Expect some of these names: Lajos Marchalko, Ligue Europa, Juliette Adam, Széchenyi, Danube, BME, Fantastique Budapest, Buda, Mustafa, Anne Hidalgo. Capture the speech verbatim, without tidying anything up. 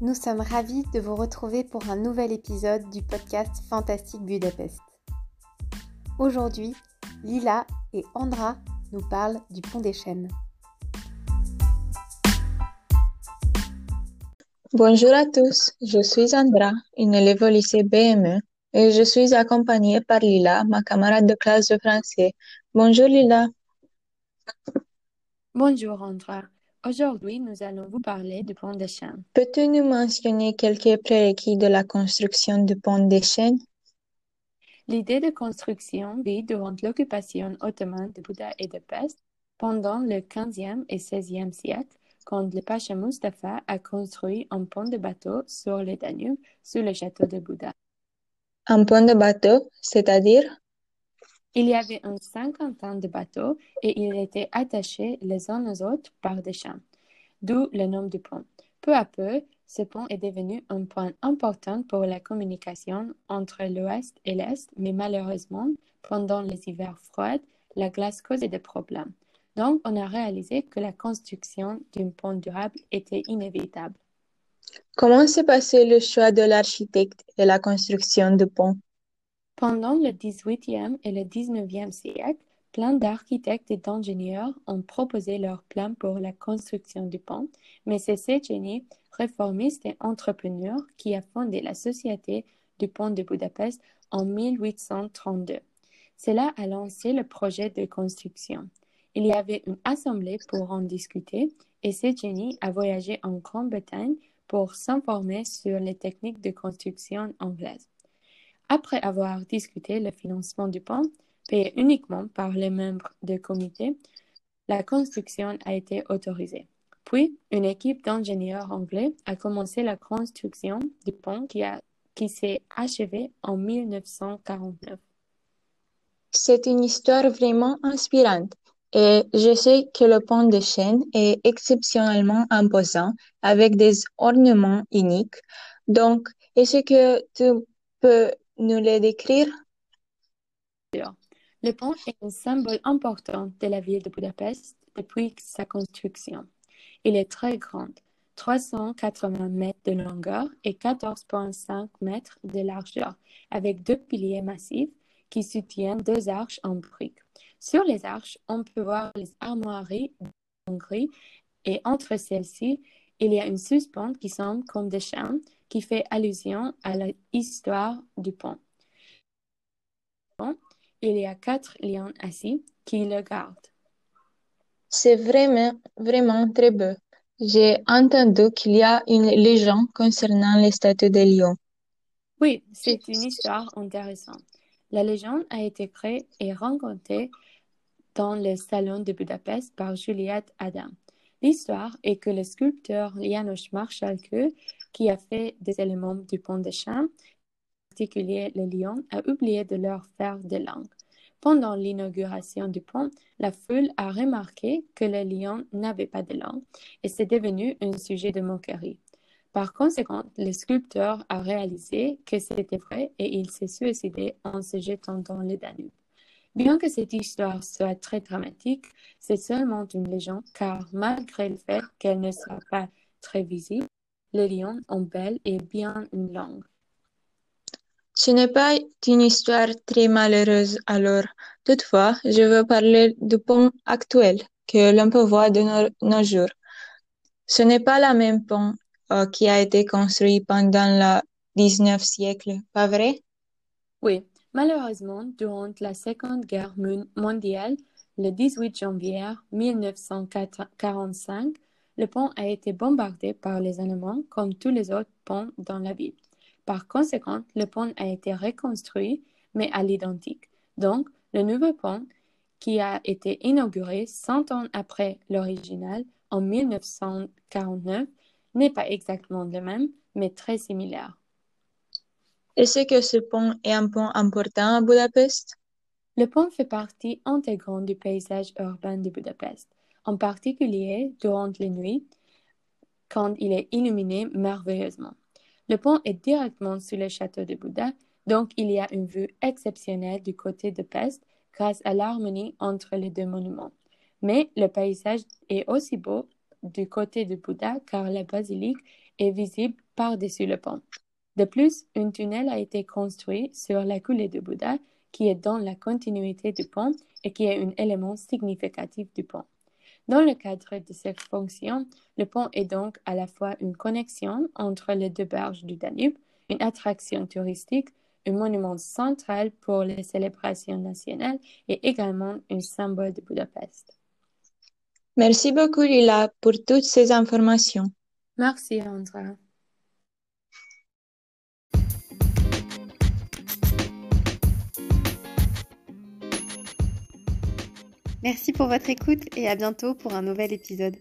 Nous sommes ravis de vous retrouver pour un nouvel épisode du podcast Fantastique Budapest. Aujourd'hui, Lila et Andra nous parlent du pont des Chênes. Bonjour à tous, je suis Andra, une élève au lycée B M E et je suis accompagnée par Lila, ma camarade de classe de français. Bonjour Lila. Bonjour Andra. Aujourd'hui, nous allons vous parler du pont des Chênes. Peux-tu nous mentionner quelques prérequis de la construction du pont des Chênes? L'idée de construction vit durant l'occupation ottomane de Buda et de Pest pendant le quinzième et seizième siècle, quand le pacha Mustafa a construit un pont de bateau sur le Danube, sous le château de Buda. Un pont de bateau, c'est-à-dire? Il y avait une cinquantaine de bateaux et ils étaient attachés les uns aux autres par des chaînes, d'où le nom du pont. Peu à peu, ce pont est devenu un point important pour la communication entre l'Ouest et l'Est, mais malheureusement, pendant les hivers froids, la glace causait des problèmes. Donc, on a réalisé que la construction d'un pont durable était inévitable. Comment s'est passé le choix de l'architecte et la construction du pont? Pendant le dix-huitième et le dix-neuvième siècle, plein d'architectes et d'ingénieurs ont proposé leurs plans pour la construction du pont, mais c'est Széchenyi, réformiste et entrepreneur, qui a fondé la Société du pont de Budapest en mille huit cent trente-deux. Cela a lancé le projet de construction. Il y avait une assemblée pour en discuter et Széchenyi a voyagé en Grande-Bretagne pour s'informer sur les techniques de construction anglaises. Après avoir discuté le financement du pont, payé uniquement par les membres du comité, la construction a été autorisée. Puis, une équipe d'ingénieurs anglais a commencé la construction du pont qui, a, qui s'est achevée en mille neuf cent quarante-neuf. C'est une histoire vraiment inspirante. Et je sais que le pont des Chênes est exceptionnellement imposant, avec des ornements uniques. Donc, est-ce que tu peux nous les décrire? Le pont est un symbole important de la ville de Budapest depuis sa construction. Il est très grand, trois cent quatre-vingts mètres de longueur et quatorze virgule cinq mètres de largeur, avec deux piliers massifs qui soutiennent deux arches en briques. Sur les arches, on peut voir les armoiries en gris et entre celles-ci, il y a une suspente qui semble comme des chaînes qui fait allusion à l'histoire du pont. Il y a quatre lions assis qui le gardent. C'est vraiment, vraiment très beau. J'ai entendu qu'il y a une légende concernant les statues des lions. Oui, c'est une histoire intéressante. La légende a été créée et racontée dans le salon de Budapest par Juliette Adam. L'histoire est que le sculpteur Lajos Marchalko, qui a fait des éléments du pont des Chênes, en particulier le lion, a oublié de leur faire des langues. Pendant l'inauguration du pont, la foule a remarqué que le lion n'avait pas de langue et c'est devenu un sujet de moquerie. Par conséquent, le sculpteur a réalisé que c'était vrai et il s'est suicidé en se jetant dans le Danube. Bien que cette histoire soit très dramatique, c'est seulement une légende car malgré le fait qu'elle ne soit pas très visible, les lions ont bel et bien une langue. Ce n'est pas une histoire très malheureuse alors. Toutefois, je veux parler du pont actuel que l'on peut voir de nos, nos jours. Ce n'est pas la même pont euh, qui a été construit pendant le dix-neuvième siècle, pas vrai? Oui. Malheureusement, durant la Seconde Guerre mondiale, le dix-huit janvier mille neuf cent quarante-cinq, le pont a été bombardé par les Allemands comme tous les autres ponts dans la ville. Par conséquent, le pont a été reconstruit, mais à l'identique. Donc, le nouveau pont, qui a été inauguré cent ans après l'original, en mille neuf cent quarante-neuf, n'est pas exactement le même, mais très similaire. Est-ce que ce pont est un pont important à Budapest? Le pont fait partie intégrante du paysage urbain de Budapest, en particulier durant les nuits, quand il est illuminé merveilleusement. Le pont est directement sur le château de Buda, donc il y a une vue exceptionnelle du côté de Pest grâce à l'harmonie entre les deux monuments. Mais le paysage est aussi beau du côté de Buda car la basilique est visible par-dessus le pont. De plus, un tunnel a été construit sur la coulée de Buda qui est dans la continuité du pont et qui est un élément significatif du pont. Dans le cadre de cette fonction, le pont est donc à la fois une connexion entre les deux berges du Danube, une attraction touristique, un monument central pour les célébrations nationales et également un symbole de Budapest. Merci beaucoup, Lila, pour toutes ces informations. Merci, Andra. Merci pour votre écoute et à bientôt pour un nouvel épisode.